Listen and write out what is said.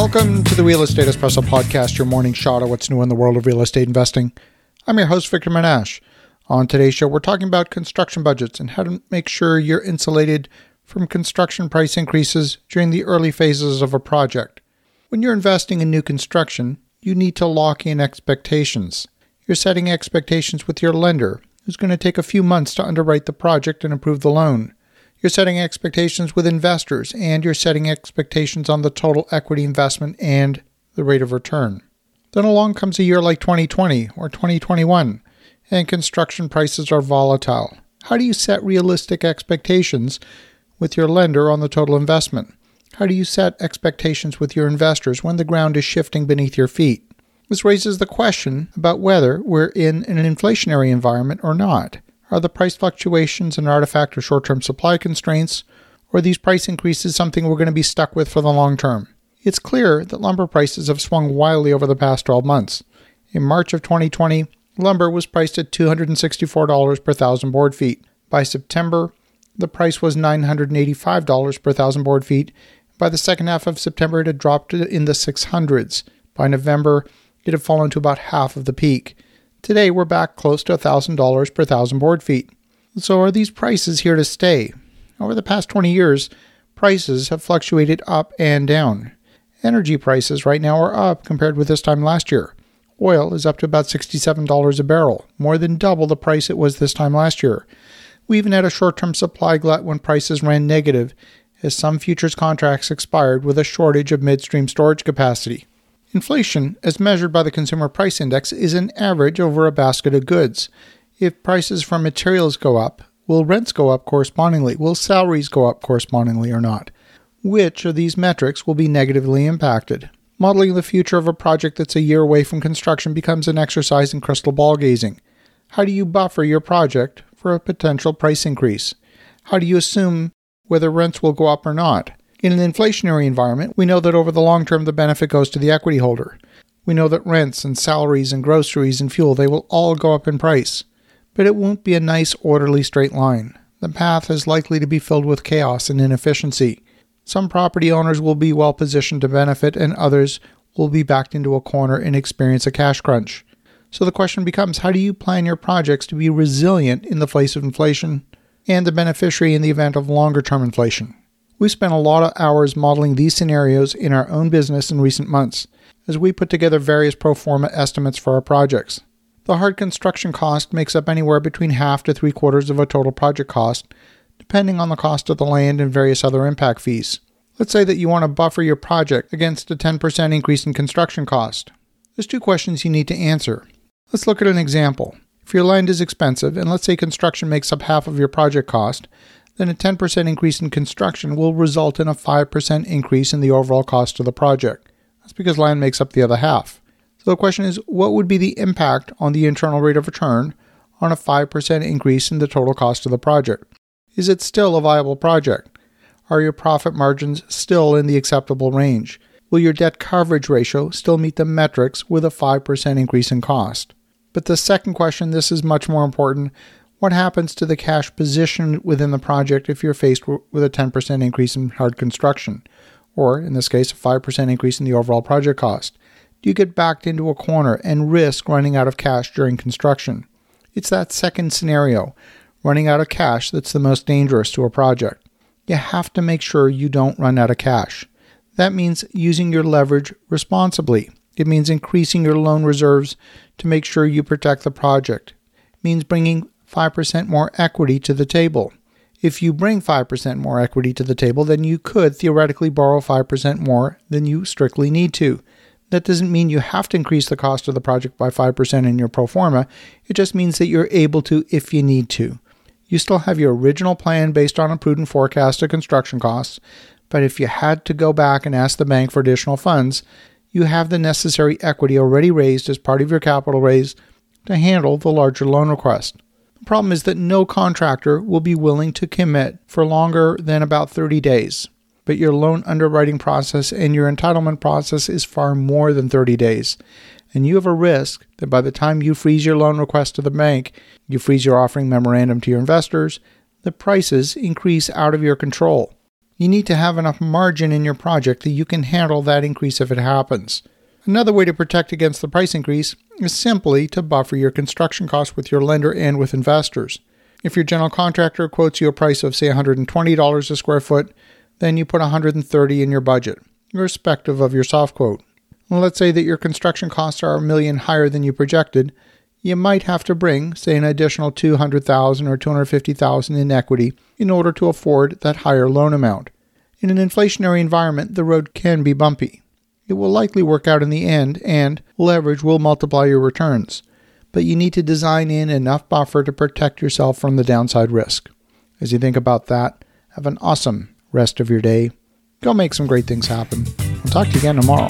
Welcome to the Real Estate Espresso Podcast, your morning shot of what's new in the world of real estate investing. I'm your host, Victor Menashe. On today's show, we're talking about construction budgets and how to make sure you're insulated from construction price increases during the early phases of a project. When you're investing in new construction, you need to lock in expectations. You're setting expectations with your lender, who's going to take a few months to underwrite the project and approve the loan. You're setting expectations with investors, and you're setting expectations on the total equity investment and the rate of return. Then along comes a year like 2020 or 2021, and construction prices are volatile. How do you set realistic expectations with your lender on the total investment? How do you set expectations with your investors when the ground is shifting beneath your feet? This raises the question about whether we're in an inflationary environment or not. Are the price fluctuations an artifact of short-term supply constraints, or are these price increases something we're going to be stuck with for the long term? It's clear that lumber prices have swung wildly over the past 12 months. In March of 2020, lumber was priced at $264 per thousand board feet. By September, the price was $985 per thousand board feet. By the second half of September, it had dropped in the 600s. By November, it had fallen to about half of the peak. Today, we're back close to $1,000 per thousand board feet. So are these prices here to stay? Over the past 20 years, prices have fluctuated up and down. Energy prices right now are up compared with this time last year. Oil is up to about $67 a barrel, more than double the price it was this time last year. We even had a short-term supply glut when prices ran negative, as some futures contracts expired with a shortage of midstream storage capacity. Inflation, as measured by the Consumer Price Index, is an average over a basket of goods. If prices for materials go up, will rents go up correspondingly? Will salaries go up correspondingly or not? Which of these metrics will be negatively impacted? Modeling the future of a project that's a year away from construction becomes an exercise in crystal ball gazing. How do you buffer your project for a potential price increase? How do you assume whether rents will go up or not? In an inflationary environment, we know that over the long term, the benefit goes to the equity holder. We know that rents and salaries and groceries and fuel, they will all go up in price. But it won't be a nice, orderly straight line. The path is likely to be filled with chaos and inefficiency. Some property owners will be well positioned to benefit, and others will be backed into a corner and experience a cash crunch. So the question becomes, how do you plan your projects to be resilient in the face of inflation and the beneficiary in the event of longer-term inflation? We've spent a lot of hours modeling these scenarios in our own business in recent months, as we put together various pro forma estimates for our projects. The hard construction cost makes up anywhere between half to three-quarters of a total project cost, depending on the cost of the land and various other impact fees. Let's say that you want to buffer your project against a 10% increase in construction cost. There's two questions you need to answer. Let's look at an example. If your land is expensive, and let's say construction makes up half of your project cost, then a 10% increase in construction will result in a 5% increase in the overall cost of the project. That's because land makes up the other half. So the question is, what would be the impact on the internal rate of return on a 5% increase in the total cost of the project? Is it still a viable project? Are your profit margins still in the acceptable range? Will your debt coverage ratio still meet the metrics with a 5% increase in cost? But the second question, this is much more important. What happens to the cash position within the project if you're faced with a 10% increase in hard construction, or in this case, a 5% increase in the overall project cost? Do you get backed into a corner and risk running out of cash during construction? It's that second scenario, running out of cash, that's the most dangerous to a project. You have to make sure you don't run out of cash. That means using your leverage responsibly. It means increasing your loan reserves to make sure you protect the project. It means bringing 5% more equity to the table. If you bring 5% more equity to the table, then you could theoretically borrow 5% more than you strictly need to. That doesn't mean you have to increase the cost of the project by 5% in your pro forma. It just means that you're able to if you need to. You still have your original plan based on a prudent forecast of construction costs, but if you had to go back and ask the bank for additional funds, you have the necessary equity already raised as part of your capital raise to handle the larger loan request. The problem is that no contractor will be willing to commit for longer than about 30 days, but your loan underwriting process and your entitlement process is far more than 30 days, and you have a risk that by the time you freeze your loan request to the bank, you freeze your offering memorandum to your investors, the prices increase out of your control. you need to have enough margin in your project that you can handle that increase if it happens. Another way to protect against the price increase is simply to buffer your construction costs with your lender and with investors. If your general contractor quotes you a price of, say, $120 a square foot, then you put $130 in your budget, irrespective of your soft quote. And let's say that your construction costs are $1 million higher than you projected. You might have to bring, say, an additional $200,000 or $250,000 in equity in order to afford that higher loan amount. In an inflationary environment, the road can be bumpy. It will likely work out in the end, and leverage will multiply your returns. But you need to design in enough buffer to protect yourself from the downside risk. As you think about that, have an awesome rest of your day. Go make some great things happen. I'll talk to you again tomorrow.